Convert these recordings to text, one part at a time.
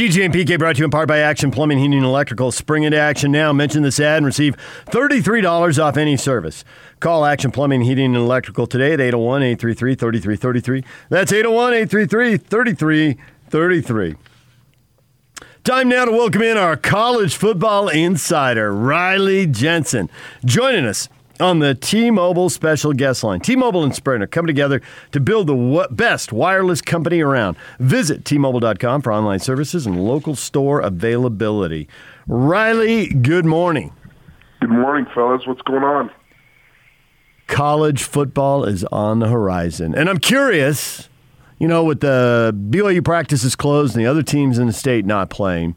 DJ and PK brought to you in part by Action Plumbing, Heating, and Electrical. Spring into action now. Mention this ad and receive $33 off any service. Call Action Plumbing, Heating, and Electrical today at 801-833-3333. That's 801-833-3333. Time now to welcome in our college football insider, Riley Jensen, joining us on the T-Mobile special guest line. T-Mobile and Sprint are coming together to build the best wireless company around. Visit T-Mobile.com for online services and local store availability. Riley, good morning. Good morning, fellas. What's going on? College football is on the horizon. And I'm curious, you know, with the BYU practices closed and the other teams in the state not playing,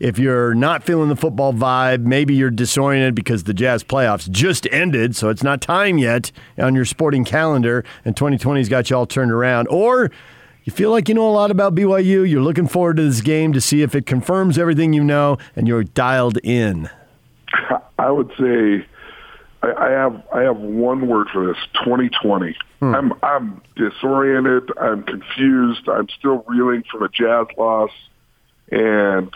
if you're not feeling the football vibe, maybe you're disoriented because the Jazz playoffs just ended, so it's not time yet on your sporting calendar, and 2020's got you all turned around. Or you feel like you know a lot about BYU, you're looking forward to this game to see if it confirms everything you know, and you're dialed in. I would say I have one word for this, 2020. I'm disoriented. I'm confused. I'm still reeling from a Jazz loss, and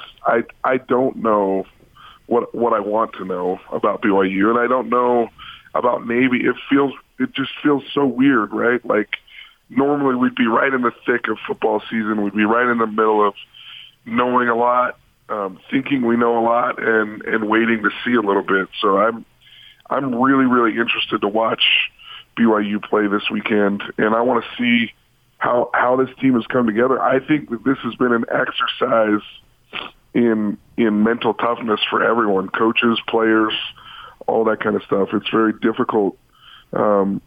I don't know what I want to know about BYU, and I don't know about Navy. It just feels so weird, right? Like normally we'd be right in the thick of football season. We'd be right in the middle of knowing a lot, thinking we know a lot, and waiting to see a little bit. So I'm really, really interested to watch BYU play this weekend, and I want to see how this team has come together. I think that this has been an exercise in mental toughness for everyone, coaches, players, all that kind of stuff. It's very difficult. Think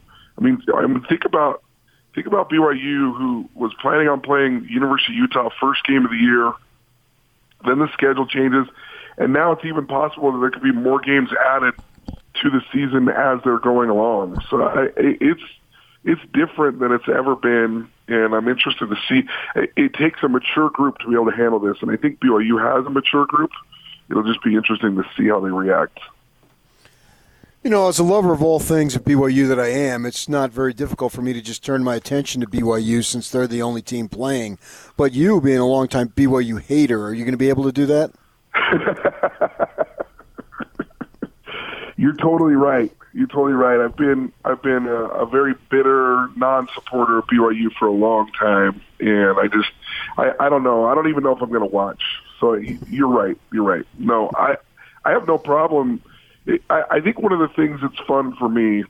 about BYU, who was planning on playing University of Utah first game of the year, then the schedule changes, and now it's even possible that there could be more games added to the season as they're going along. So it's different than it's ever been, and I'm interested to see. It takes a mature group to be able to handle this, and I think BYU has a mature group. It'll just be interesting to see how they react. You know, as a lover of all things at BYU that I am, it's not very difficult for me to just turn my attention to BYU since they're the only team playing. But you being a longtime BYU hater, are you going to be able to do that? You're totally right. I've been a very bitter non-supporter of BYU for a long time, and I don't know. I don't even know if I'm going to watch. So you're right. No, I have no problem. I think one of the things that's fun for me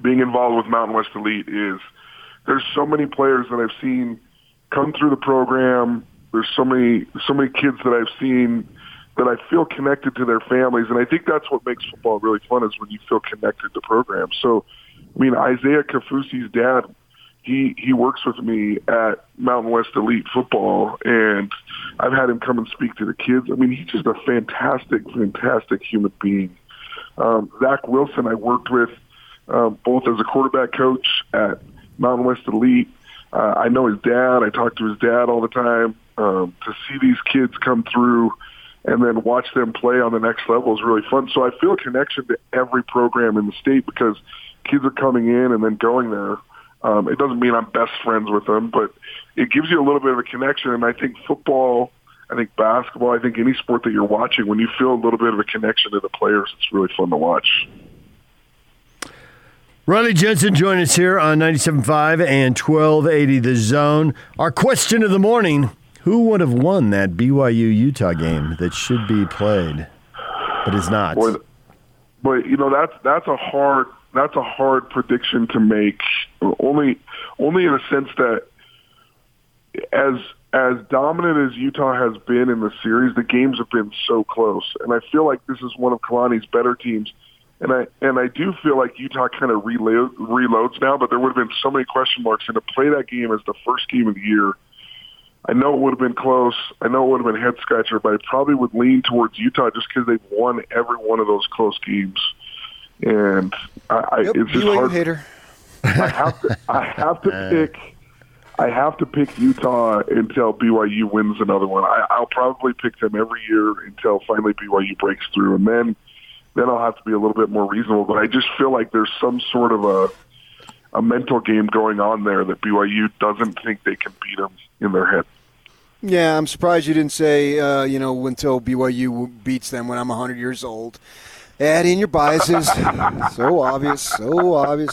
being involved with Mountain West Elite is there's so many players that I've seen come through the program. There's so many kids that I've seen that I feel connected to their families, and I think that's what makes football really fun is when you feel connected to programs. So, I mean, Isaiah Kafusi's dad, he works with me at Mountain West Elite Football, and I've had him come and speak to the kids. I mean, he's just a fantastic, fantastic human being. Zach Wilson I worked with both as a quarterback coach at Mountain West Elite. I know his dad. I talk to his dad all the time. To see these kids come through and then watch them play on the next level is really fun. So I feel a connection to every program in the state because kids are coming in and then going there. It doesn't mean I'm best friends with them, but it gives you a little bit of a connection. And I think football, I think basketball, I think any sport that you're watching, when you feel a little bit of a connection to the players, it's really fun to watch. Riley Jensen joined us here on 97.5 and 1280 The Zone. Our question of the morning: who would have won that BYU-Utah game that should be played, but is not? But you know, that's a hard prediction to make. Only in the sense that as dominant as Utah has been in the series, the games have been so close, and I feel like this is one of Kalani's better teams. And I do feel like Utah kind of reloads now, but there would have been so many question marks, and to play that game as the first game of the year, I know it would have been close. I know it would have been head-scratcher, but I probably would lean towards Utah just because they've won every one of those close games. And it's just hard. Hater. I have to pick Utah until BYU wins another one. I'll probably pick them every year until finally BYU breaks through, and then I'll have to be a little bit more reasonable. But I just feel like there's some sort of a mental game going on there that BYU doesn't think they can beat them in their head. Yeah, I'm surprised you didn't say, you know, until BYU beats them when I'm 100 years old. Add in your biases. So obvious.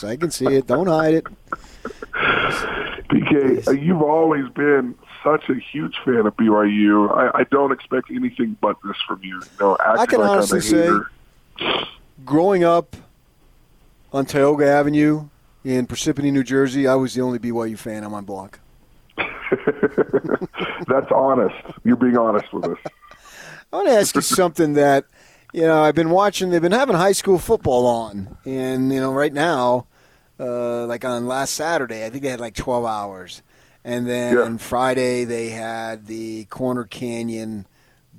I can see it. Don't hide it. PK, you've always been such a huge fan of BYU. I don't expect anything but this from you. No, I can honestly say, growing up on Tioga Avenue in Parsippany, New Jersey, I was the only BYU fan on my block. That's honest. You're being honest with us. I want to ask you something that, you know, I've been watching. They've been having high school football on. And, you know, right now, like on last Saturday, I think they had like 12 hours. And then on Friday they had the Corner Canyon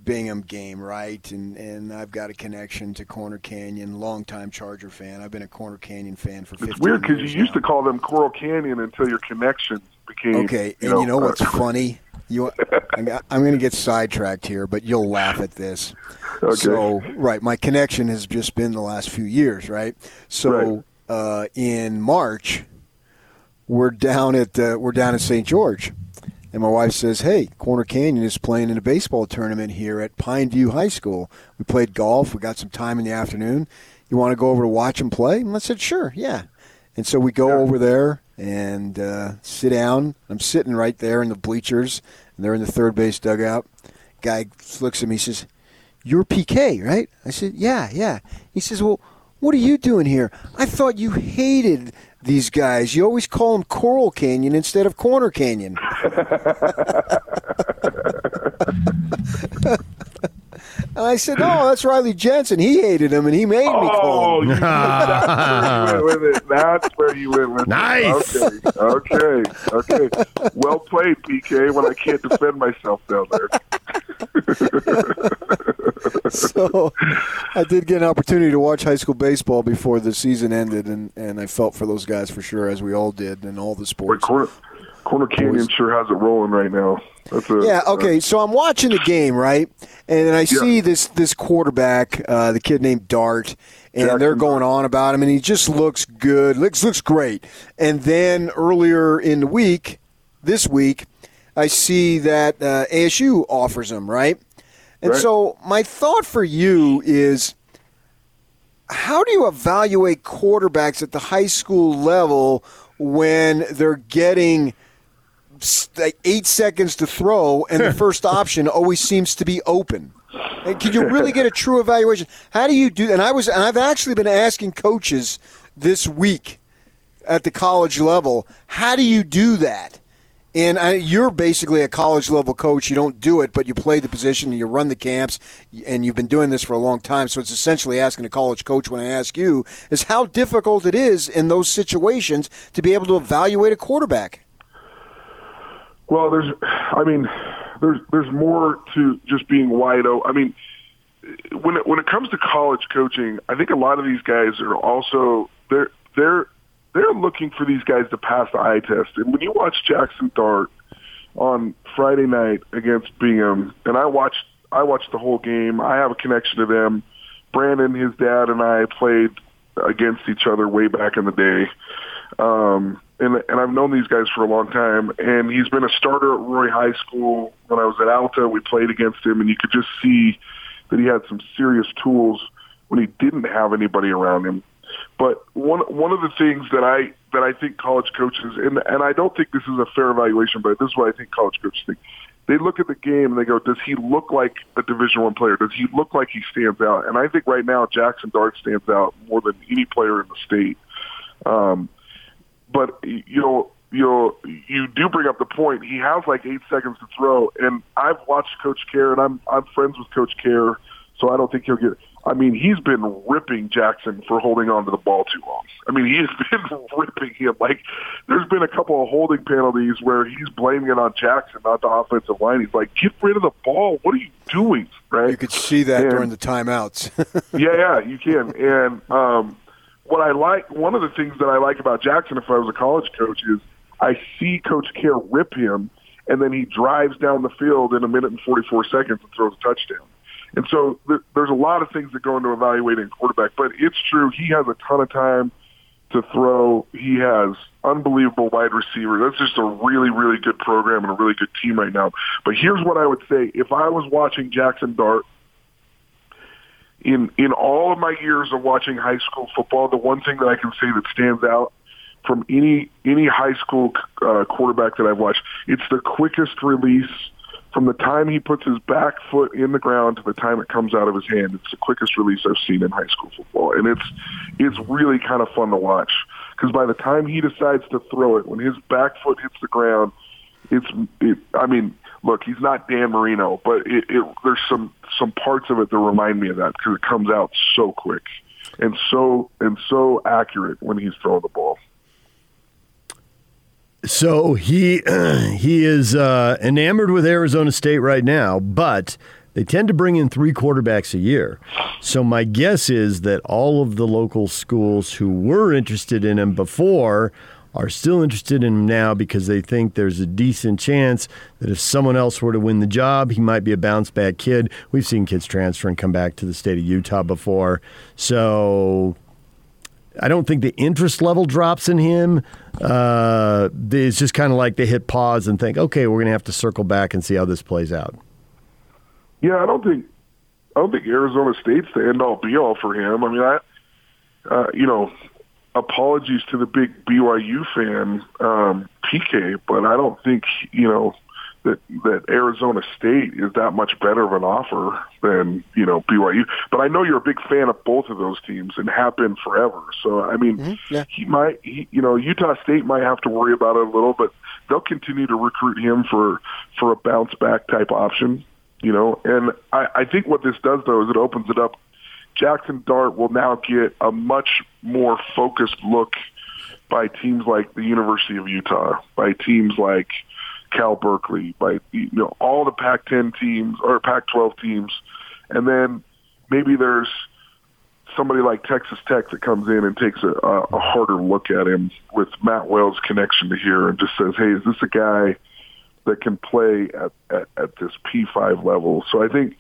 Bingham game, right? And I've got a connection to Corner Canyon, longtime Charger fan. I've been a Corner Canyon fan for 15 years. It's weird because you used to call them Coral Canyon until your connection became. Okay, and you know what's funny? I'm going to get sidetracked here, but you'll laugh at this. Okay. So, right, my connection has just been the last few years, right? So in March, we're down at St. George, and my wife says, "Hey, Corner Canyon is playing in a baseball tournament here at Pine View High School. We played golf. We got some time in the afternoon. You want to go over to watch them play?" And I said, "Sure, yeah." And so we go over there and sit down. I'm sitting right there in the bleachers, and they're in the third base dugout. Guy looks at me, says, "You're PK, right?" I said, "Yeah." He says, "Well, what are you doing here? I thought you hated these guys. You always call them Coral Canyon instead of Corner Canyon." And I said, "No, that's Riley Jensen. He hated him, and he made me call him." That's where you went with it. Nice. Okay. Well played, PK, when I can't defend myself down there. So I did get an opportunity to watch high school baseball before the season ended, and I felt for those guys for sure, as we all did in all the sports. But Corner Canyon sure has it rolling right now. So I'm watching the game, right? And I see this quarterback, the kid named Dart, and they're going on about him, and he just looks good, looks great. And then earlier in the week, this week, I see that ASU offers him, right? And so my thought for you is, how do you evaluate quarterbacks at the high school level when they're getting like 8 seconds to throw and the first option always seems to be open? And can you really get a true evaluation? How do you do that? And I've actually been asking coaches this week at the college level, how do you do that? And you're basically a college-level coach. You don't do it, but you play the position and you run the camps, and you've been doing this for a long time. So it's essentially asking a college coach when I ask you is how difficult it is in those situations to be able to evaluate a quarterback. Well, there's more to just being wide open. I mean, when it comes to college coaching, I think a lot of these guys are also they're looking for these guys to pass the eye test. And when you watch Jackson Dart on Friday night against Bingham, and I watched the whole game. I have a connection to them. Brandon, his dad, and I played against each other way back in the day. And I've known these guys for a long time. And he's been a starter at Roy High School. When I was at Alta, we played against him, and you could just see that he had some serious tools when he didn't have anybody around him. But one of the things that I think college coaches, and I don't think this is a fair evaluation, but this is what I think college coaches think. They look at the game and they go, does he look like a Division I player? Does he look like he stands out? And I think right now Jackson Dart stands out more than any player in the state. But you do bring up the point. He has like 8 seconds to throw, and I've watched Coach Kerr, and I'm friends with Coach Kerr, so I don't think he'll get it. I mean, he's been ripping Jackson for holding on to the ball too long. I mean, he has been ripping him. Like, there's been a couple of holding penalties where he's blaming it on Jackson, not the offensive line. He's like, get rid of the ball. What are you doing? Right? You could see that during the timeouts. yeah, you can. And one of the things that I like about Jackson, if I was a college coach, is I see Coach Kerr rip him, and then he drives down the field in 1 minute and 44 seconds and throws a touchdown. And so there's a lot of things that go into evaluating a quarterback, but it's true. He has a ton of time to throw. He has unbelievable wide receivers. That's just a really, really good program and a really good team right now. But here's what I would say. If I was watching Jackson Dart, in all of my years of watching high school football, the one thing that I can say that stands out from any high school quarterback that I've watched, it's the quickest release from the time he puts his back foot in the ground to the time it comes out of his hand. It's the quickest release I've seen in high school football, and it's really kind of fun to watch because by the time he decides to throw it, when his back foot hits the ground, I mean, look, he's not Dan Marino, but there's some parts of it that remind me of that because it comes out so quick and so accurate when he's throwing the ball. So he is enamored with Arizona State right now, but they tend to bring in three quarterbacks a year. So my guess is that all of the local schools who were interested in him before are still interested in him now because they think there's a decent chance that if someone else were to win the job, he might be a bounce-back kid. We've seen kids transfer and come back to the state of Utah before. So I don't think the interest level drops in him. It's just kind of like they hit pause and think, okay, we're going to have to circle back and see how this plays out. Yeah, I don't think Arizona State's the end-all, be-all for him. I mean, apologies to the big BYU fan, PK, but I don't think, that Arizona State is that much better of an offer than, BYU. But I know you're a big fan of both of those teams and have been forever. So, I mean, Utah State might have to worry about it a little, but they'll continue to recruit him for a bounce-back type option, And I think what this does, though, is it opens it up. Jackson Dart will now get a much more focused look by teams like the University of Utah, by teams like Cal Berkeley, by all the Pac-10 teams or Pac-12 teams, and then maybe there's somebody like Texas Tech that comes in and takes a harder look at him with Matt Wells' connection to here and just says, hey, is this a guy that can play at this P5 level? So I think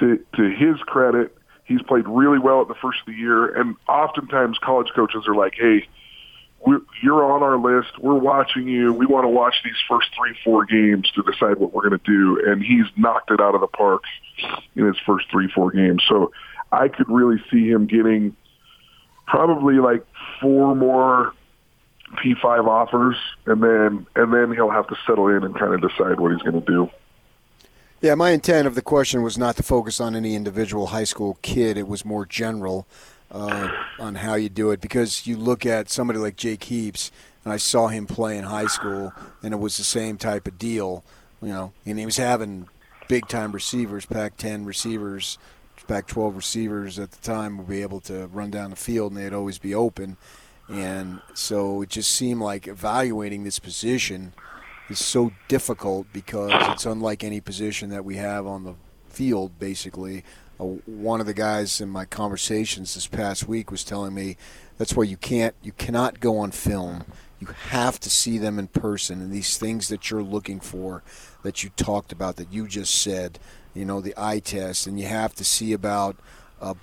to his credit, he's played really well at the first of the year, and oftentimes college coaches are like, hey, you're on our list. We're watching you. We want to watch these first 3-4 games to decide what we're going to do, and he's knocked it out of the park in his first 3-4 games. So I could really see him getting probably like 4 more P5 offers, and then he'll have to settle in and kind of decide what he's going to do. Yeah, my intent of the question was not to focus on any individual high school kid. It was more general on how you do it because you look at somebody like Jake Heaps, and I saw him play in high school, and it was the same type of deal, and he was having big-time receivers, Pac-10 receivers, Pac-12 receivers at the time would be able to run down the field, and they'd always be open. And so it just seemed like evaluating this position – is so difficult because it's unlike any position that we have on the field, basically. One of the guys in my conversations this past week was telling me that's why you cannot go on film. You have to see them in person, and these things that you're looking for that you talked about, that you just said, the eye test, and you have to see about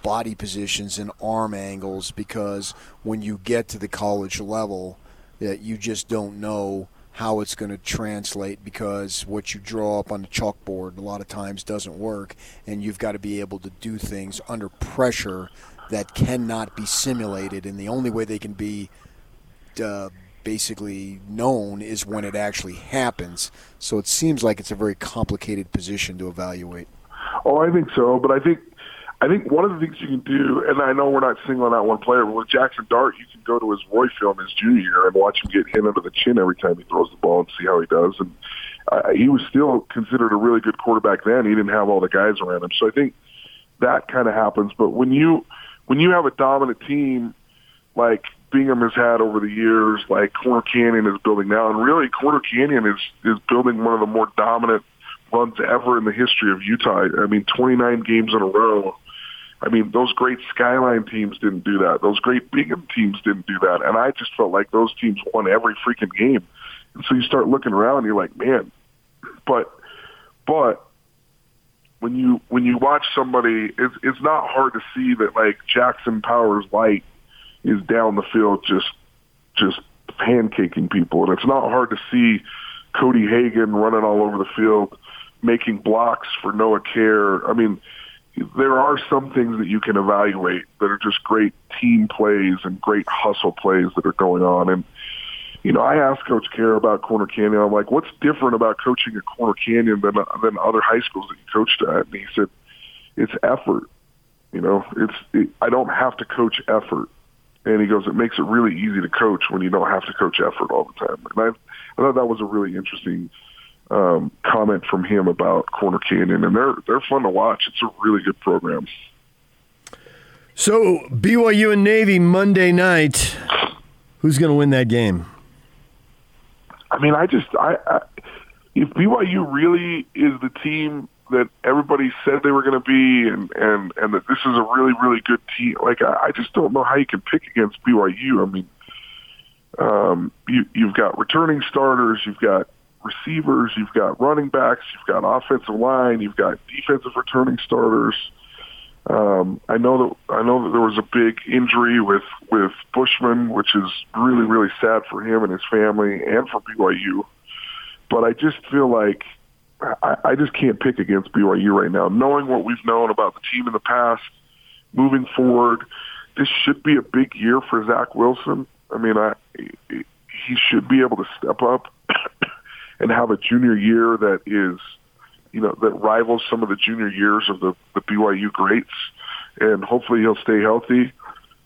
body positions and arm angles because when you get to the college level, that you just don't know how it's going to translate because what you draw up on the chalkboard a lot of times doesn't work, and you've got to be able to do things under pressure that cannot be simulated, and the only way they can be basically known is when it actually happens. So it seems like it's a very complicated position to evaluate. Oh, I think so, but I think one of the things you can do, and I know we're not singling out one player, but with Jackson Dart, you can go to his Roy film his junior year and watch him get hit under the chin every time he throws the ball and see how he does. And he was still considered a really good quarterback then. He didn't have all the guys around him. So I think that kind of happens. But when you have a dominant team like Bingham has had over the years, like Corner Canyon is building now, and really Corner Canyon is building one of the more dominant runs ever in the history of Utah. I mean, 29 games in a row. I mean, those great Skyline teams didn't do that. Those great Bingham teams didn't do that. And I just felt like those teams won every freaking game. And so you start looking around and you're like, man. But when you watch somebody, it's not hard to see that, like, Jackson Powers Light is down the field just pancaking people. And it's not hard to see Cody Hagan running all over the field, making blocks for Noah Kerr. I mean, there are some things that you can evaluate that are just great team plays and great hustle plays that are going on. And, you know, I asked Coach Kerr about Corner Canyon. I'm like, what's different about coaching at Corner Canyon than other high schools that you coached at? And he said, it's effort. You know, I don't have to coach effort. And he goes, it makes it really easy to coach when you don't have to coach effort all the time. And I thought that was a really interesting comment from him about Corner Canyon. And they're fun to watch. It's a really good program. So BYU and Navy Monday night, who's going to win that game? I mean, if BYU really is the team that everybody said they were going to be, and that this is a really, really good team, like I just don't know how you can pick against BYU. I mean, you've got returning starters, you've got receivers, you've got running backs, you've got offensive line, you've got defensive returning starters. I know that there was a big injury with Bushman, which is really, really sad for him and his family and for BYU. But I just feel like I just can't pick against BYU right now. Knowing what we've known about the team in the past, moving forward, this should be a big year for Zach Wilson. I mean, he should be able to step up and have a junior year that is, you know, that rivals some of the junior years of the BYU greats, and hopefully he'll stay healthy.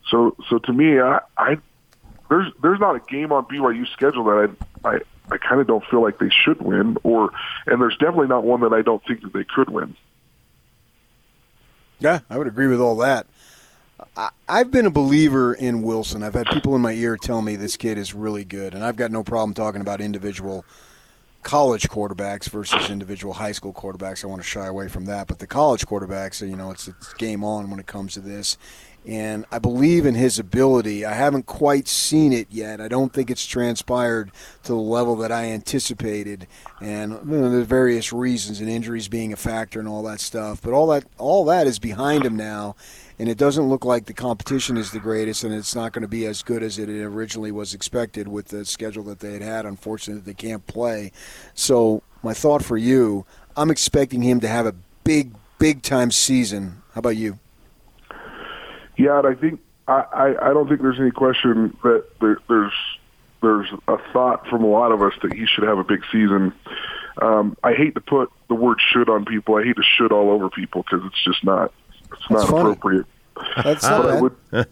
So to me, there's not a game on BYU's schedule that I kind of don't feel like they should win, and there's definitely not one that I don't think that they could win. Yeah, I would agree with all that. I've been a believer in Wilson. I've had people in my ear tell me this kid is really good, and I've got no problem talking about individual college quarterbacks versus individual high school quarterbacks. I want to shy away from that, but the college quarterbacks, you know, it's game on when it comes to this. And I believe in his ability. I haven't quite seen it yet. I don't think it's transpired to the level that I anticipated. And you know, there's various reasons, and injuries being a factor and all that stuff. But all that is behind him now, and it doesn't look like the competition is the greatest, and it's not going to be as good as it originally was expected with the schedule that they had. Unfortunately, they can't play. So my thought for you, I'm expecting him to have a big, big-time season. How about you? Yeah, and I think I don't think there's any question that there's a thought from a lot of us that he should have a big season. I hate to put the word "should" on people. I hate to "should" all over people because it's just not appropriate. That's but I would, but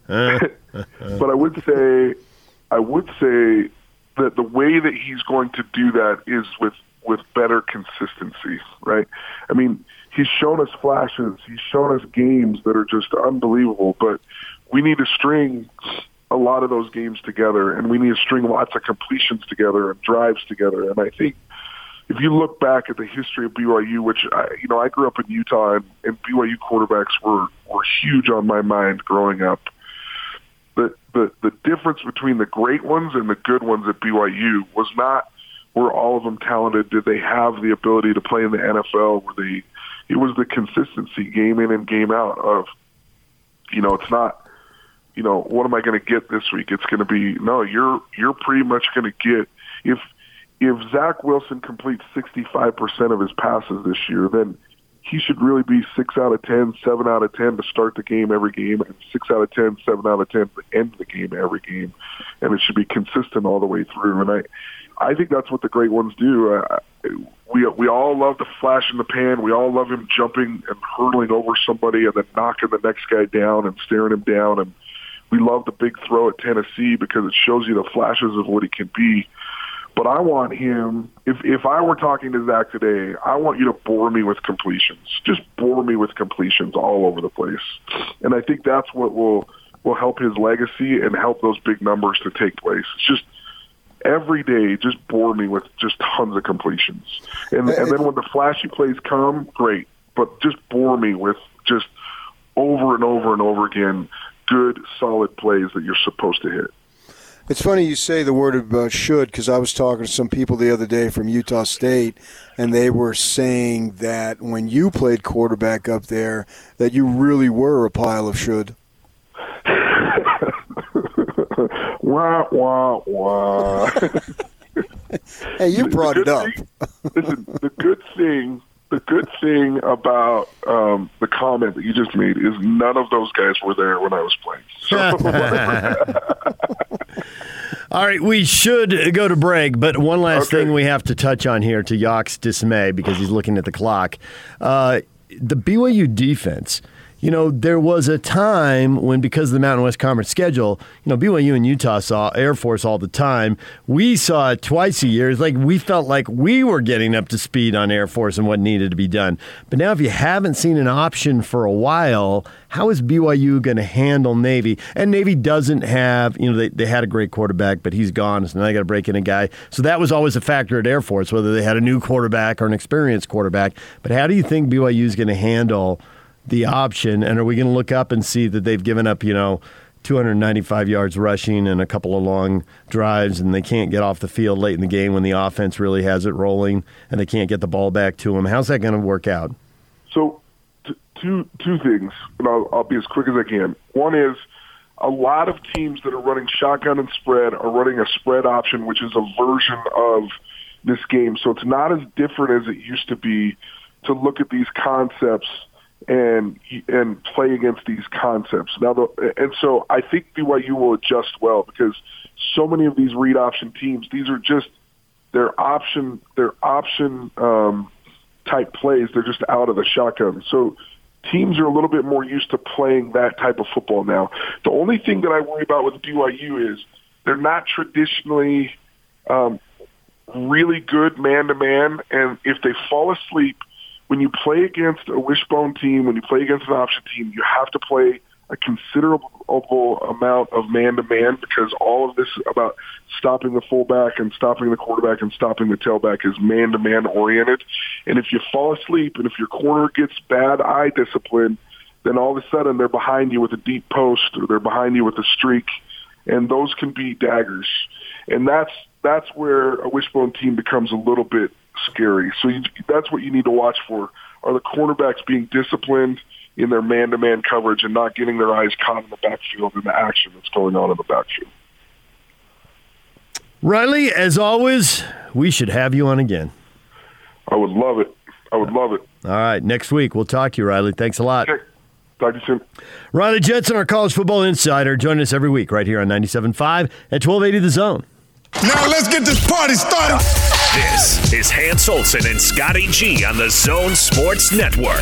I would say that the way that he's going to do that is with better consistency, right? I mean, he's shown us flashes. He's shown us games that are just unbelievable, but we need to string a lot of those games together, and we need to string lots of completions together and drives together. And I think if you look back at the history of BYU, which, I grew up in Utah, and BYU quarterbacks were huge on my mind growing up. The difference between the great ones and the good ones at BYU was not, were all of them talented? Did they have the ability to play in the NFL? It was the consistency game in and game out of, you know, it's not, you know, what am I going to get this week? It's going to be, no, you're pretty much going to get, if Zach Wilson completes 65% of his passes this year, then he should really be 6 out of 10, 7 out of 10 to start the game every game, and 6 out of 10, 7 out of 10 to end the game every game. And it should be consistent all the way through. And I think that's what the great ones do. We all love the flash in the pan. We all love him jumping and hurtling over somebody and then knocking the next guy down and staring him down. And we love the big throw at Tennessee because it shows you the flashes of what he can be. But I want him, if I were talking to Zach today, I want you to bore me with completions. Just bore me with completions all over the place. And I think that's what will help his legacy and help those big numbers to take place. It's just every day, just bore me with just tons of completions. And then when the flashy plays come, great. But just bore me with just over and over and over again good, solid plays that you're supposed to hit. It's funny you say the word about should, because I was talking to some people the other day from Utah State, and they were saying that when you played quarterback up there, that you really were a pile of should. Wah, wah, wah. Hey, you brought it up. Listen, the good thing about the comment that you just made is none of those guys were there when I was playing. So all right, we should go to break, but one last thing we have to touch on here, to Yock's dismay, because he's looking at the clock. The BYU defense, you know, there was a time when, because of the Mountain West Conference schedule, you know, BYU and Utah saw Air Force all the time. We saw it twice a year. It's like we felt like we were getting up to speed on Air Force and what needed to be done. But now, if you haven't seen an option for a while, how is BYU going to handle Navy? And Navy doesn't have, you know, they had a great quarterback, but he's gone, so now they got to break in a guy. So that was always a factor at Air Force, whether they had a new quarterback or an experienced quarterback. But how do you think BYU is going to handle the option, and are we going to look up and see that they've given up, you know, 295 yards rushing and a couple of long drives, and they can't get off the field late in the game when the offense really has it rolling, and they can't get the ball back to them? How's that going to work out? So two things, and I'll be as quick as I can. One is, a lot of teams that are running shotgun and spread are running a spread option, which is a version of this game. So it's not as different as it used to be to look at these concepts and play against these concepts. So I think BYU will adjust well, because so many of these read option teams, these are just their option type plays. They're just out of the shotgun. So teams are a little bit more used to playing that type of football now. The only thing that I worry about with BYU is they're not traditionally really good man-to-man, and if they fall asleep, when you play against a wishbone team, when you play against an option team, you have to play a considerable amount of man-to-man, because all of this about stopping the fullback and stopping the quarterback and stopping the tailback is man-to-man oriented. And if you fall asleep and if your corner gets bad eye discipline, then all of a sudden they're behind you with a deep post, or they're behind you with a streak, and those can be daggers. And that's where a wishbone team becomes a little bit scary. So that's what you need to watch for, are the cornerbacks being disciplined in their man-to-man coverage and not getting their eyes caught in the backfield and the action that's going on in the backfield. Riley, as always, we should have you on again. I would love it. All right. Next week, we'll talk to you, Riley. Thanks a lot. Okay. Talk to you soon. Riley Jensen, our college football insider, joining us every week right here on 97.5 at 1280 The Zone. Now let's get this party started. This is Hans Olsen and Scotty G on the Zone Sports Network.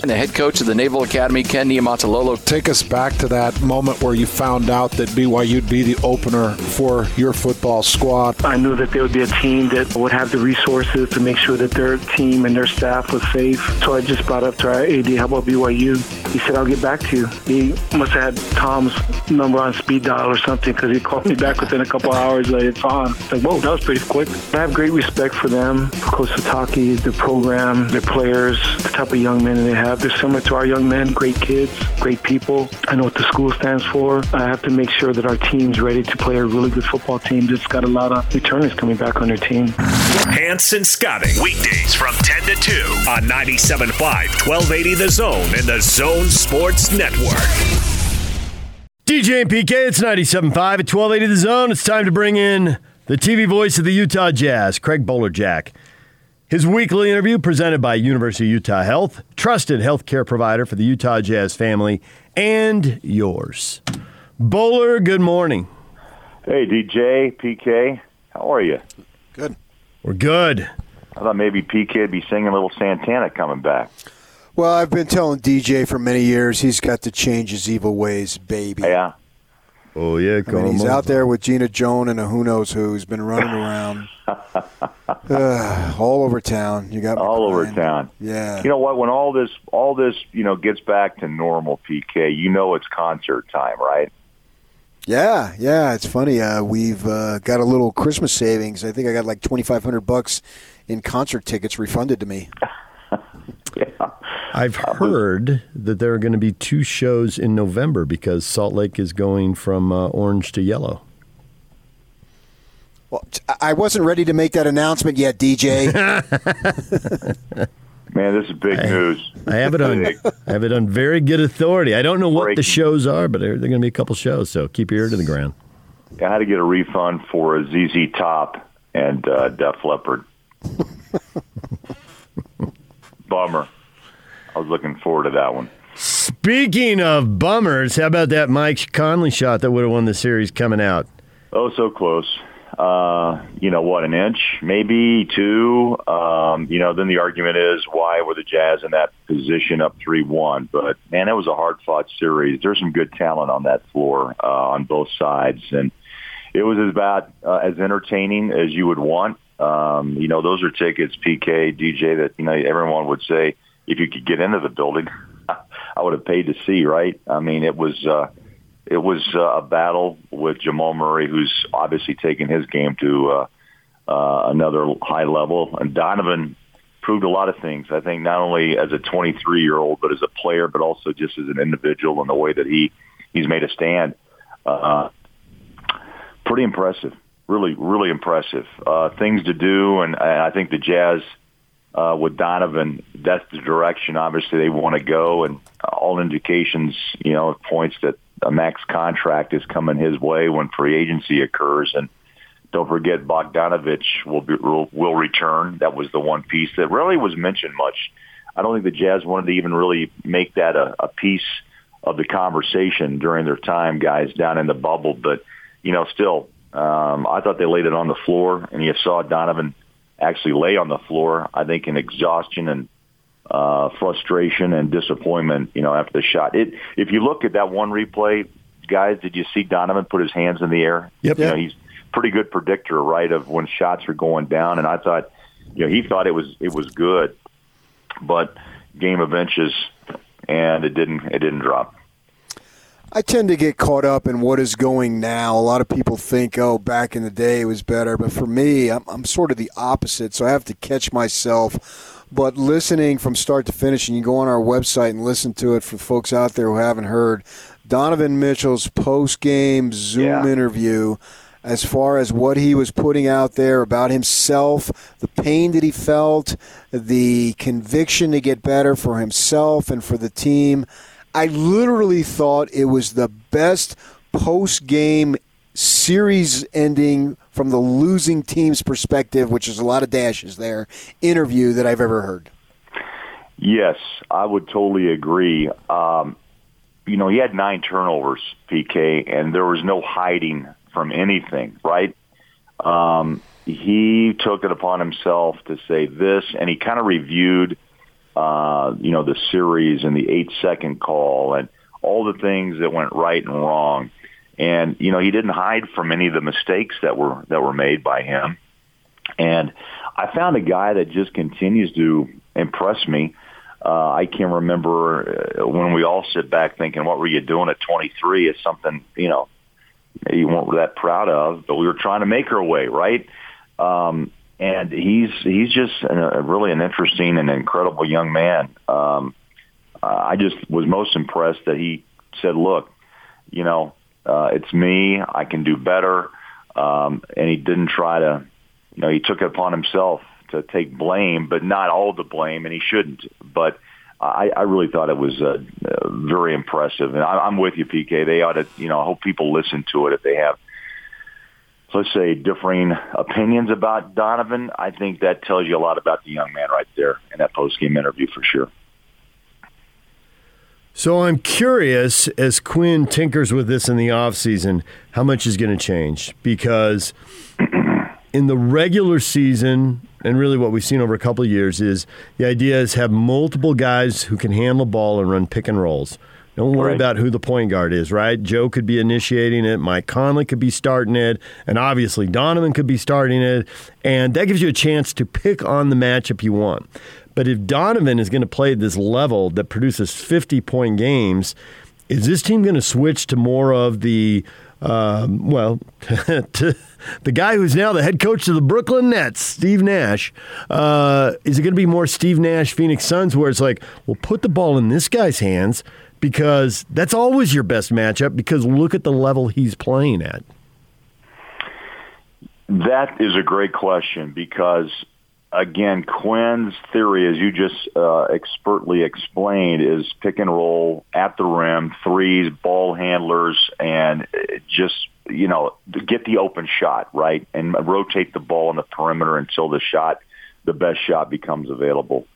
And the head coach of the Naval Academy, Ken Niumatalolo. Take us back to that moment where you found out that BYU would be the opener for your football squad. I knew that there would be a team that would have the resources to make sure that their team and their staff was safe. So I just brought up to our AD, how about BYU? He said, I'll get back to you. He must have had Tom's number on speed dial or something, because he called me back within a couple hours later. Like, whoa, that was pretty quick. I have great respect for them, for Coach Satake, their program, their players, the type of young men they have. They're similar to our young men, great kids, great people. I know what the school stands for. I have to make sure that our team's ready to play a really good football team that's got a lot of returners coming back on their team. Hanson Scotting, weekdays from 10 to 2 on 97.5, 1280 The Zone and The Zone Sports Network. DJ and PK, it's 97.5 at 1280 The Zone. It's time to bring in the TV voice of the Utah Jazz, Craig Bowlerjack. His weekly interview presented by University of Utah Health, trusted healthcare provider for the Utah Jazz family and yours. Bowler, good morning. Hey, DJ, PK, how are you? Good. We're good. I thought maybe PK would be singing a little Santana coming back. Well, I've been telling DJ for many years he's got to change his evil ways, baby. Yeah. Oh, yeah. He's out there with Gina Jones and a who knows who. He's been running around all over town. You got me all crying. Over town. Yeah. You know what? When all this, you know, gets back to normal, PK, you know it's concert time, right? Yeah. It's funny. We've got a little Christmas savings. I think I got like $2,500 in concert tickets refunded to me. Yeah. I've heard that there are going to be 2 shows in November because Salt Lake is going from orange to yellow. Well, I wasn't ready to make that announcement yet, DJ. Man, this is big news. I have it on very good authority. I don't know what the shows are, but there are going to be a couple shows, so keep your ear to the ground. Yeah, I had to get a refund for a ZZ Top and Def Leppard. Bummer. I was looking forward to that one. Speaking of bummers, how about that Mike Conley shot that would have won the series coming out? Oh, so close. You know what, an inch, maybe two. You know, then the argument is why were the Jazz in that position up 3-1? But, man, it was a hard-fought series. There's some good talent on that floor on both sides. And it was about as entertaining as you would want. You know, those are tickets, PK, DJ, that, you know, everyone would say if you could get into the building, I would have paid to see, right? I mean, it was a battle with Jamal Murray, who's obviously taken his game to another high level. And Donovan proved a lot of things, I think, not only as a 23-year-old, but as a player, but also just as an individual in the way that he's made a stand. Pretty impressive. Really, really impressive. Things to do, and I think the Jazz with Donovan, that's the direction, obviously, they want to go. And all indications, you know, points that a max contract is coming his way when free agency occurs. And don't forget, Bogdanovich will return. That was the one piece that really was mentioned much. I don't think the Jazz wanted to even really make that a piece of the conversation during their time, guys, down in the bubble. But, you know, still, I thought they laid it on the floor, and you saw Donovan actually lay on the floor, I think, in exhaustion and frustration and disappointment, you know, after the shot. If you look at that one replay, guys, did you see Donovan put his hands in the air? Yep. You know, he's pretty good predictor, right, of when shots are going down. And I thought, you know, he thought it was good, but game of inches, and it didn't drop. I tend to get caught up in what is going now. A lot of people think, oh, back in the day it was better. But for me, I'm sort of the opposite, so I have to catch myself. But listening from start to finish, and you go on our website and listen to it for folks out there who haven't heard, Donovan Mitchell's post-game Zoom interview, as far as what he was putting out there about himself, the pain that he felt, the conviction to get better for himself and for the team, I literally thought it was the best post-game series ending from the losing team's perspective, which is a lot of dashes there, interview that I've ever heard. Yes, I would totally agree. You know, he had 9 turnovers, PK, and there was no hiding from anything, right? He took it upon himself to say this, and he kind of reviewed you know, the series and the 8-second call and all the things that went right and wrong. And, you know, he didn't hide from any of the mistakes that were made by him. And I found a guy that just continues to impress me. I can remember when we all sit back thinking, what were you doing at 23? It's something, you know, you weren't that proud of, but we were trying to make our way, right? And he's just really an interesting and incredible young man. I just was most impressed that he said, look, you know, it's me. I can do better. And he didn't try to, you know, he took it upon himself to take blame, but not all the blame, and he shouldn't. But I really thought it was very impressive. And I'm with you, PK. They ought to, you know, I hope people listen to it if they have, let's say, differing opinions about Donovan. I think that tells you a lot about the young man right there in that post-game interview for sure. So I'm curious, as Quinn tinkers with this in the offseason, how much is going to change? Because in the regular season, and really what we've seen over a couple of years, is the idea is have multiple guys who can handle the ball and run pick and rolls. Don't worry about who the point guard is, right? Joe could be initiating it. Mike Conley could be starting it. And obviously Donovan could be starting it. And that gives you a chance to pick on the matchup you want. But if Donovan is going to play at this level that produces 50-point games, is this team going to switch to more of the, to the guy who's now the head coach of the Brooklyn Nets, Steve Nash? Is it going to be more Steve Nash, Phoenix Suns, where it's like, well, put the ball in this guy's hands, because that's always your best matchup, because look at the level he's playing at? That is a great question because, again, Quinn's theory, as you just expertly explained, is pick and roll at the rim, threes, ball handlers, and just you know, get the open shot, right, and rotate the ball on the perimeter until the best shot becomes available.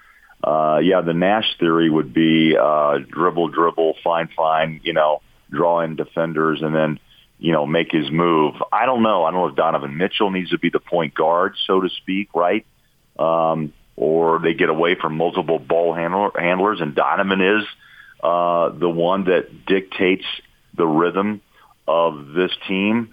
Yeah, the Nash theory would be dribble, dribble, find, you know, draw in defenders and then, you know, make his move. I don't know. I don't know if Donovan Mitchell needs to be the point guard, so to speak, right? Or they get away from multiple ball handlers, and Donovan is the one that dictates the rhythm of this team.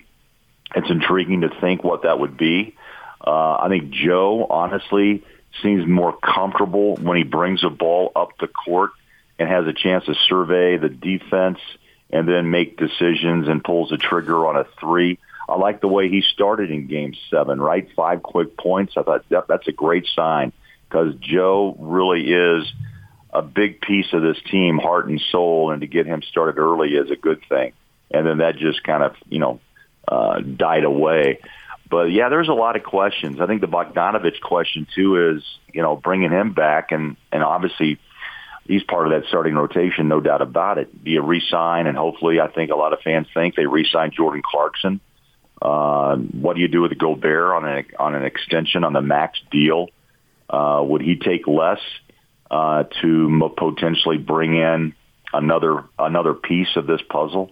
It's intriguing to think what that would be. I think Joe, honestly, seems more comfortable when he brings the ball up the court and has a chance to survey the defense and then make decisions and pulls the trigger on a three. I like the way he started in Game 7, right? 5 quick points. I thought that's a great sign because Joe really is a big piece of this team, heart and soul, and to get him started early is a good thing. And then that just kind of, you know, died away. But, yeah, there's a lot of questions. I think the Bogdanovich question, too, is, you know, bringing him back, and obviously he's part of that starting rotation, no doubt about it. Be a re-sign, and hopefully I think a lot of fans think they re-sign Jordan Clarkson. What do you do with Gobert on an extension on the max deal? Would he take less to potentially bring in another piece of this puzzle?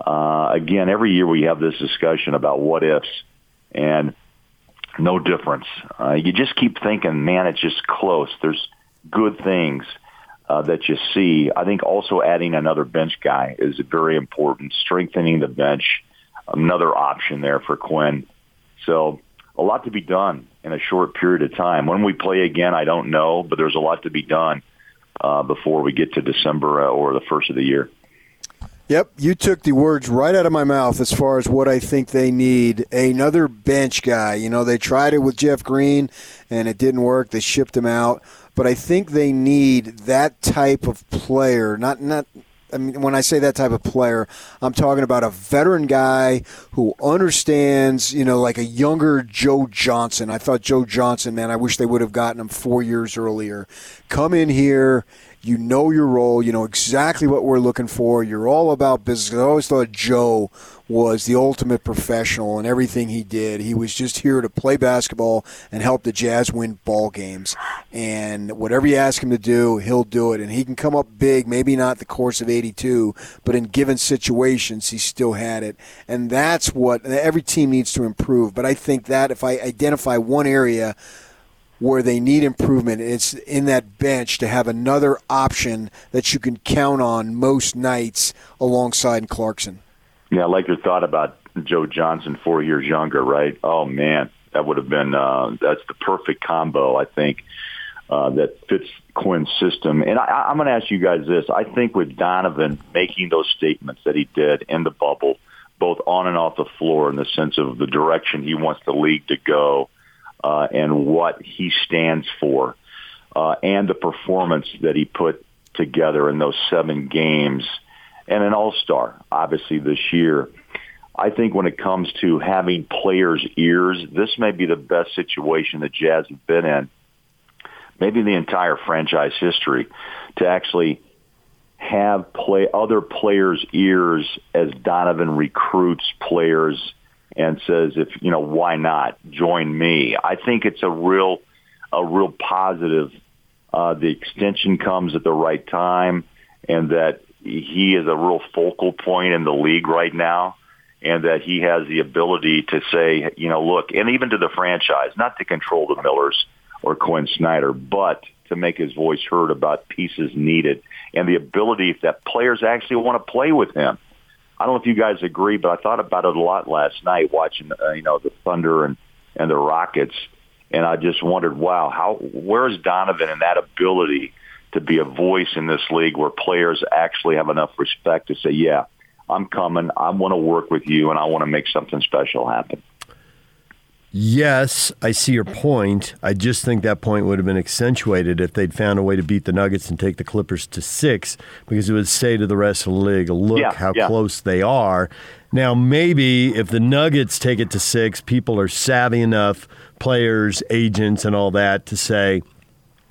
Again, every year we have this discussion about what ifs. And no difference. You just keep thinking, man, it's just close. There's good things that you see. I think also adding another bench guy is very important, strengthening the bench, another option there for Quinn. So a lot to be done in a short period of time. When we play again, I don't know, but there's a lot to be done before we get to December or the first of the year. Yep, you took the words right out of my mouth as far as what I think they need. Another bench guy. You know, they tried it with Jeff Green, and it didn't work. They shipped him out. But I think they need that type of player. Not. I mean, when I say that type of player, I'm talking about a veteran guy who understands, you know, like a younger Joe Johnson. I thought Joe Johnson, man, I wish they would have gotten him 4 years earlier. Come in here. You know your role. You know exactly what we're looking for. You're all about business. I always thought Joe was the ultimate professional in everything he did. He was just here to play basketball and help the Jazz win ball games. And whatever you ask him to do, he'll do it. And he can come up big, maybe not the course of 82, but in given situations, he still had it. And that's what every team needs to improve. But I think that if I identify one area where they need improvement, it's in that bench to have another option that you can count on most nights alongside Clarkson. Yeah, I like your thought about Joe Johnson, 4 years younger, right? Oh, man, that would have been that's the perfect combo, I think, that fits Quinn's system. And I'm going to ask you guys this. I think with Donovan making those statements that he did in the bubble, both on and off the floor in the sense of the direction he wants the league to go, and what he stands for, and the performance that he put together in those 7 games, and an all-star, obviously, this year. I think when it comes to having players' ears, this may be the best situation the Jazz have been in, maybe the entire franchise history, to actually have other players' ears as Donovan recruits players and says, if you know, why not join me? I think it's a real positive. The extension comes at the right time, and that he is a real focal point in the league right now, and that he has the ability to say, you know, look, and even to the franchise, not to control the Millers or Quinn Snyder, but to make his voice heard about pieces needed and the ability that players actually want to play with him. I don't know if you guys agree, but I thought about it a lot last night watching, you know, the Thunder and the Rockets, and I just wondered, wow, where is Donovan in that ability to be a voice in this league where players actually have enough respect to say, yeah, I'm coming, I want to work with you, and I want to make something special happen. Yes, I see your point. I just think that point would have been accentuated if they'd found a way to beat the Nuggets and take the Clippers to 6, because it would say to the rest of the league, look how close they are. Now, maybe if the Nuggets take it to 6, people are savvy enough, players, agents, and all that, to say,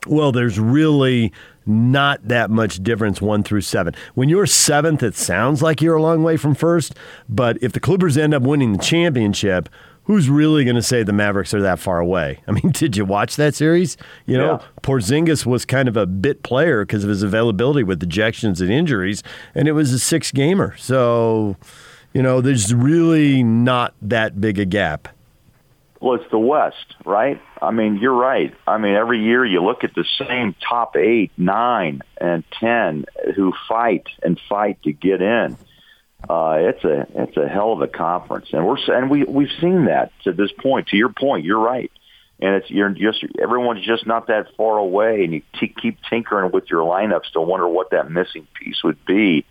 well, there's really not that much difference 1 through 7. When you're 7th, it sounds like you're a long way from 1st, but if the Clippers end up winning the championship, who's really going to say the Mavericks are that far away? I mean, did you watch that series? You know, yeah. Porzingis was kind of a bit player because of his availability with dejections and injuries, and it was a 6-gamer. So, you know, there's really not that big a gap. Well, it's the West, right? I mean, you're right. I mean, every year you look at the same top 8, 9, and 10 who fight to get in. It's a hell of a conference, and we've seen that to this point. To your point, you're right, and everyone's just not that far away, and you keep tinkering with your lineups to wonder what that missing piece would be.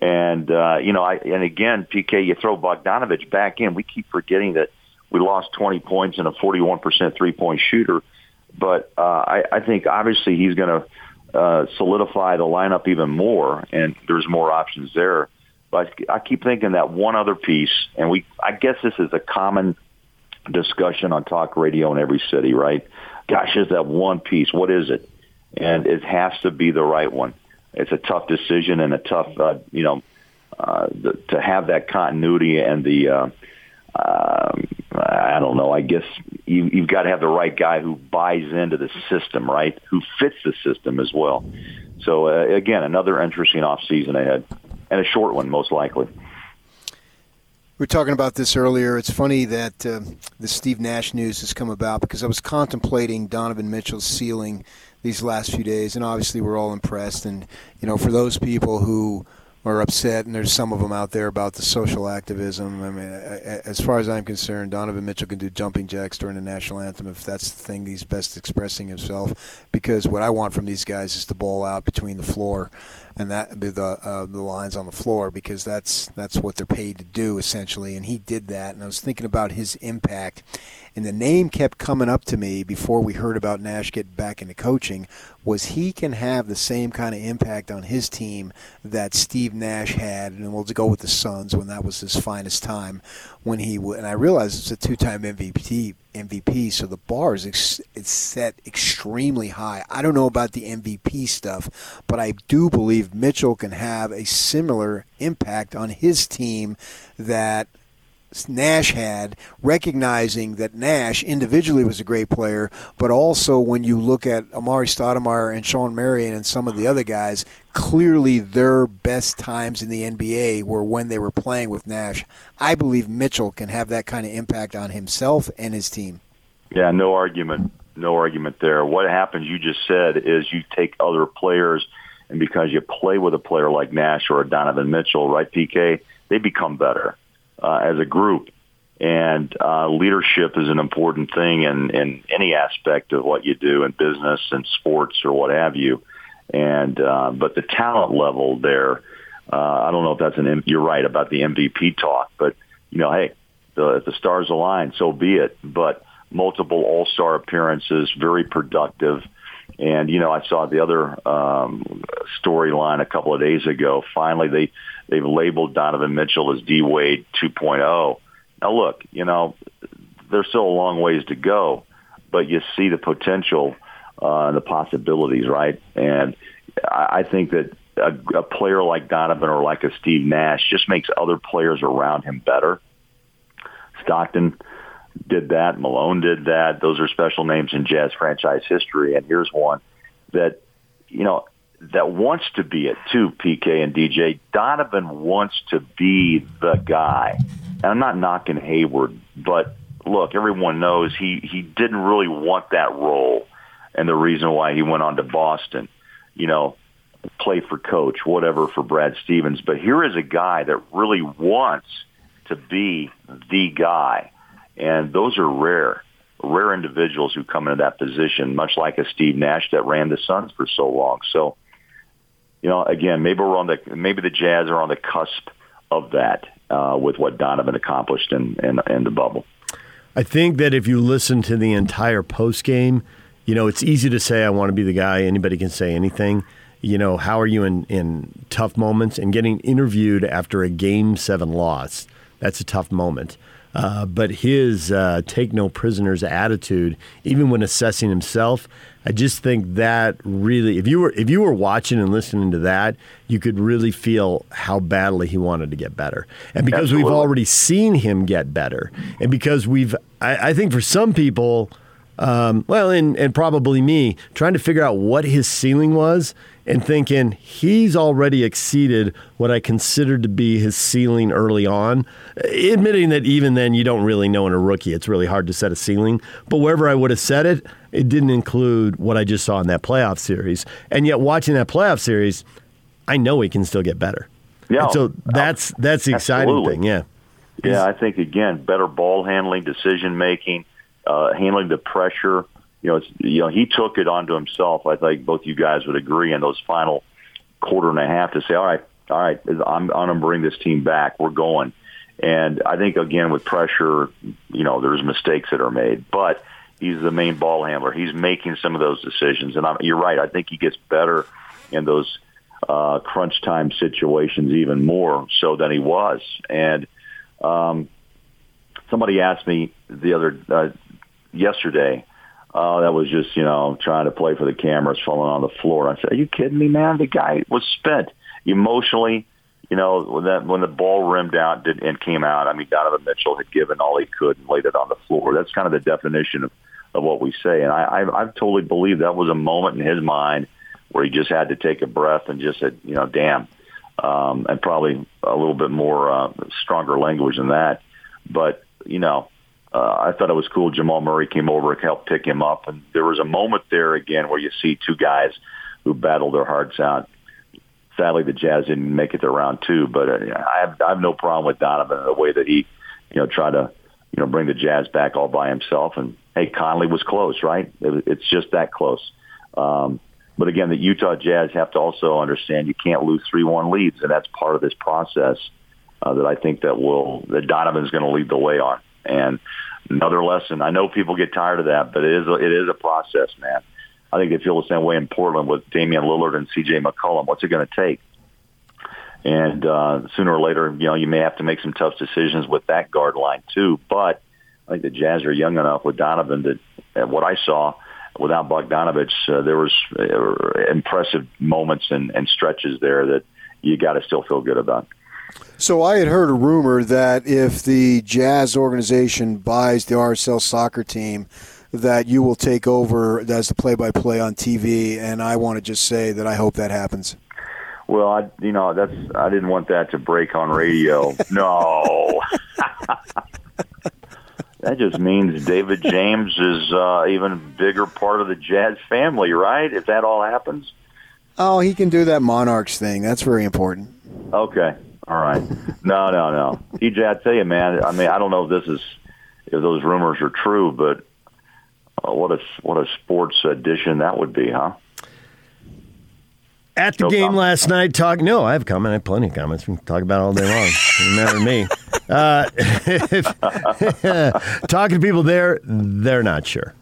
And again, PK, you throw Bogdanovich back in. We keep forgetting that we lost 20 points and a 41% 3-point shooter, but I think obviously he's going to solidify the lineup even more, and there's more options there. But I keep thinking that one other piece, and I guess this is a common discussion on talk radio in every city, right? Gosh, is that one piece? What is it? And it has to be the right one. It's a tough decision and a tough, to have that continuity and the, I don't know. I guess you've got to have the right guy who buys into the system, right? Who fits the system as well. So again, another interesting off season ahead. And a short one, most likely. We were talking about this earlier. It's funny that the Steve Nash news has come about because I was contemplating Donovan Mitchell's ceiling these last few days, and obviously we're all impressed. And, you know, for those people who are upset, and there's some of them out there about the social activism, I mean, as far as I'm concerned, Donovan Mitchell can do jumping jacks during the national anthem if that's the thing he's best expressing himself, because what I want from these guys is to ball out between the floor and that the lines on the floor, because that's what they're paid to do, essentially. And he did that, and I was thinking about his impact. And the name kept coming up to me before we heard about Nash getting back into coaching, was he can have the same kind of impact on his team that Steve Nash had, and we'll go with the Suns when that was his finest time. And I realized it's a two-time MVP, so the bar is it's set extremely high. I don't know about the MVP stuff, but I do believe Mitchell can have a similar impact on his team that Nash had, recognizing that Nash individually was a great player, but also when you look at Amari Stoudemire and Sean Marion and some of the other guys, clearly their best times in the NBA were when they were playing with Nash. I believe Mitchell can have that kind of impact on himself and his team. Yeah, no argument. No argument there. What happens, you just said, is you take other players, and because you play with a player like Nash or a Donovan Mitchell, right, PK, they become better. As a group, and leadership is an important thing in any aspect of what you do in business and sports or what have you. And but the talent level there, I don't know if that's you're right about the MVP talk, but you know, hey, if the stars align, so be it. But multiple All-Star appearances, very productive. And you know, I saw the other storyline a couple of days ago. Finally, They've labeled Donovan Mitchell as D. Wade 2.0. Now, look, you know, there's still a long ways to go, but you see the potential and the possibilities, right? And I think that a player like Donovan or like a Steve Nash just makes other players around him better. Stockton did that. Malone did that. Those are special names in Jazz franchise history. And here's one that, you know, that wants to be it too, PK and DJ. Donovan wants to be the guy. And I'm not knocking Hayward, but look, everyone knows he didn't really want that role, and the reason why he went on to Boston, you know, play for Coach, whatever, for Brad Stevens. But here is a guy that really wants to be the guy, and those are rare individuals who come into that position, much like a Steve Nash that ran the Suns for so long. So, you know, again, maybe the Jazz are on the cusp of that with what Donovan accomplished in the bubble. I think that if you listen to the entire postgame, you know, it's easy to say I want to be the guy. Anybody can say anything. You know, how are you in tough moments? And getting interviewed after a Game 7 loss, that's a tough moment. But his take no prisoners attitude, even when assessing himself, I just think that really, if you were watching and listening to that, you could really feel how badly he wanted to get better. And because Absolutely. We've already seen him get better, and because I think for some people, and probably me, trying to figure out what his ceiling was and thinking he's already exceeded what I considered to be his ceiling early on, admitting that even then you don't really know in a rookie. It's really hard to set a ceiling. But wherever I would have set it, it didn't include what I just saw in that playoff series. And yet watching that playoff series, I know he can still get better. Yeah. And so that's the exciting Absolutely. Thing, yeah. Yeah, I think, again, better ball handling, decision-making, handling the pressure. He took it onto himself. I think both you guys would agree in those final quarter and a half to say, all right, I'm going to bring this team back. We're going. And I think, again, with pressure, there's mistakes that are made. But he's the main ball handler. He's making some of those decisions. And you're right. I think he gets better in those crunch time situations even more so than he was. And somebody asked me the other yesterday, that was just, trying to play for the cameras, falling on the floor. I said, are you kidding me, man? The guy was spent emotionally, when the ball rimmed out and came out. I mean, Donovan Mitchell had given all he could and laid it on the floor. That's kind of the definition of what we say. And I totally believe that was a moment in his mind where he just had to take a breath and just said, damn, and probably a little bit more stronger language than that. But, I thought it was cool. Jamal Murray came over and helped pick him up. And there was a moment there, again, where you see two guys who battled their hearts out. Sadly, the Jazz didn't make it to round two. But I have no problem with Donovan and the way that he, tried to, bring the Jazz back all by himself. And, hey, Conley was close, right? It's just that close. But, again, the Utah Jazz have to also understand you can't lose 3-1 leads. And that's part of this process that I think that Donovan's going to lead the way on. And another lesson, I know people get tired of that, but it is a process, man. I think they feel the same way in Portland with Damian Lillard and C.J. McCollum. What's it going to take? And sooner or later, you may have to make some tough decisions with that guard line too. But I think the Jazz are young enough with Donovan that what I saw without Bogdanovich, there was impressive moments and stretches there that you got to still feel good about. So I had heard a rumor that if the Jazz organization buys the RSL soccer team, that you will take over as the play-by-play on TV, and I want to just say that I hope that happens. Well, I didn't want that to break on radio. No. That just means David James is even a bigger part of the Jazz family, right, if that all happens? Oh, he can do that Monarchs thing. That's very important. Okay. All right. No. TJ, I tell you, man, I mean, I don't know if those rumors are true, but what a sports edition that would be, huh? At the game last night, No, I have a comment. I have plenty of comments. We can talk about it all day long. Doesn't matter to me. Talking to people there, they're not sure.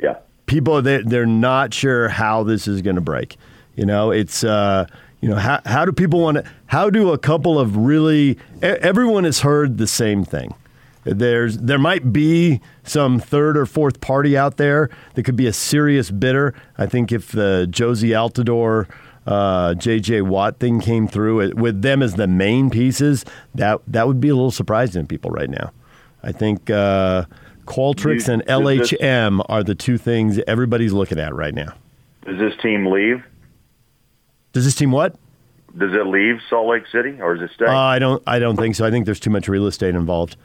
Yeah. People, they're not sure how this is going to break. It's... how do people want to? How do a couple of really? Everyone has heard the same thing. There might be some third or fourth party out there that could be a serious bidder. I think if the Josie Altidore, J.J. Watt thing came through with them as the main pieces, that would be a little surprising to people right now. I think Qualtrics and LHM are the two things everybody's looking at right now. Does this team leave? Does this team what? Does it leave Salt Lake City or is it stay? I don't think so. I think there's too much real estate involved.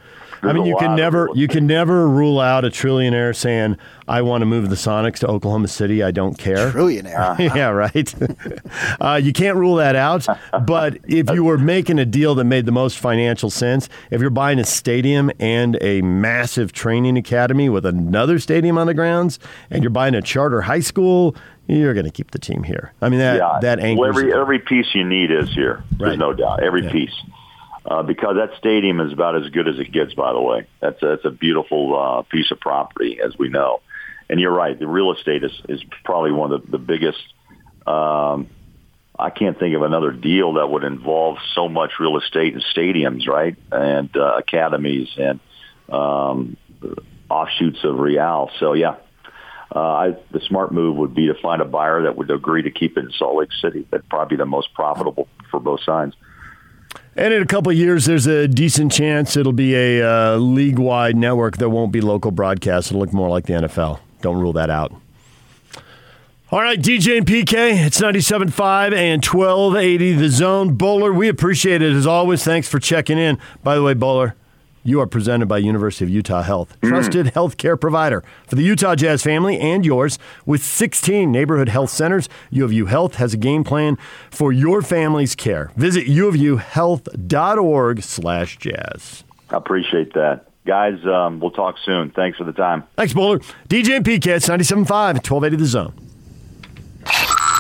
There's you can never rule out a trillionaire saying, I want to move the Sonics to Oklahoma City. I don't care. Trillionaire. Yeah, right. You can't rule that out. But if you were making a deal that made the most financial sense, if you're buying a stadium and a massive training academy with another stadium on the grounds, and you're buying a charter high school, you're going to keep the team here. I mean, that angle. Well, every piece you need is here. There's no doubt. Every piece. Because that stadium is about as good as it gets, by the way. That's a beautiful piece of property, as we know. And you're right. The real estate is probably one of the biggest. I can't think of another deal that would involve so much real estate and stadiums, right, and academies and offshoots of Real. So, yeah, the smart move would be to find a buyer that would agree to keep it in Salt Lake City. That'd probably be the most profitable for both sides. And in a couple of years, there's a decent chance it'll be a league-wide network that won't be local broadcast. It'll look more like the NFL. Don't rule that out. All right, DJ and PK, it's 97.5 and 1280 The Zone. Bowler, we appreciate it as always. Thanks for checking in. By the way, Bowler, you are presented by University of Utah Health, trusted healthcare provider for the Utah Jazz family and yours. With 16 neighborhood health centers, U of U Health has a game plan for your family's care. Visit uofuhealth.org/jazz. I appreciate that. Guys, we'll talk soon. Thanks for the time. Thanks, Bowler. DJ and PK, it's 97.5 and 1280 The Zone.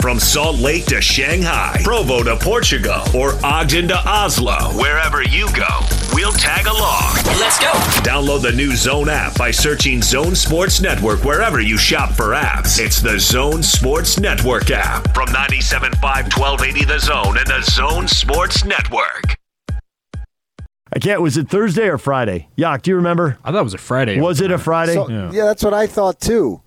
From Salt Lake to Shanghai, Provo to Portugal, or Ogden to Oslo, wherever you go, we'll tag along. Let's go. Download the new Zone app by searching Zone Sports Network wherever you shop for apps. It's the Zone Sports Network app. From 97.5, 1280 The Zone and the Zone Sports Network. I can't. Was it Thursday or Friday? Yak, do you remember? I thought it was a Friday. Was it a Friday? So, yeah, that's what I thought too.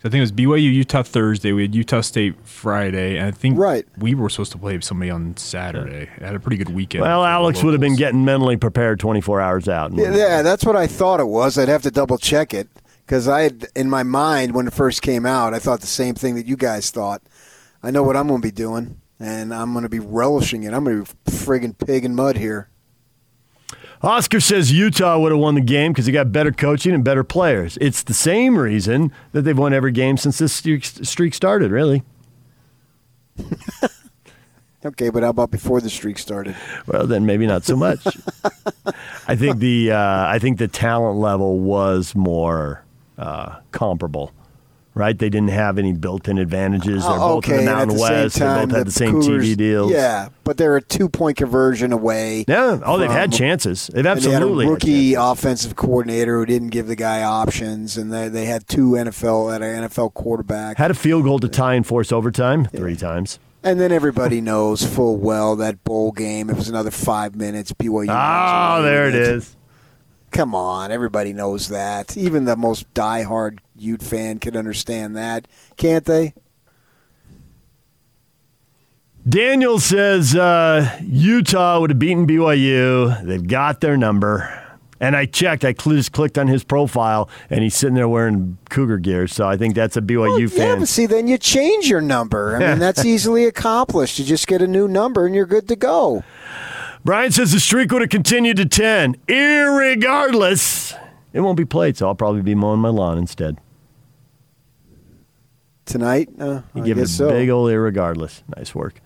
I think it was BYU, Utah Thursday. We had Utah State Friday. And I think we were supposed to play somebody on Saturday. I had a pretty good weekend. Well, Alex would have been getting mentally prepared 24 hours out. Yeah, that's what I thought it was. I'd have to double check it because I had in my mind when it first came out, I thought the same thing that you guys thought. I know what I'm going to be doing, and I'm going to be relishing it. I'm going to be friggin' pig in mud here. Oscar says Utah would have won the game because they got better coaching and better players. It's the same reason that they've won every game since this streak started, really. Okay, but how about before the streak started? Well, then maybe not so much. I think the talent level was more comparable, right? They didn't have any built-in advantages. They're both in the Mountain West. They both had the same TV deals. Yeah, but they're a two-point conversion away. Yeah. Oh, they've had chances. They've absolutely had a rookie offensive coordinator who didn't give the guy options, and they had an NFL quarterback. Had a field goal to tie and force overtime three times. And then everybody knows full well that bowl game, it was another 5 minutes. BYU. Oh, there it is. Come on, everybody knows that. Even the most diehard Ute fan could understand that, can't they? Daniel says Utah would have beaten BYU. They've got their number. And I checked. I just clicked on his profile, and he's sitting there wearing Cougar gear. So I think that's a BYU fan. Yeah, but see, then you change your number. I mean, that's easily accomplished. You just get a new number, and you're good to go. Brian says the streak would have continued to 10. Irregardless, it won't be played, so I'll probably be mowing my lawn instead. Tonight? You give it a big old irregardless. Nice work.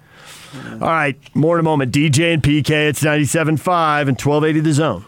All right, more in a moment. DJ and PK, it's 97.5 and 1280 The Zone.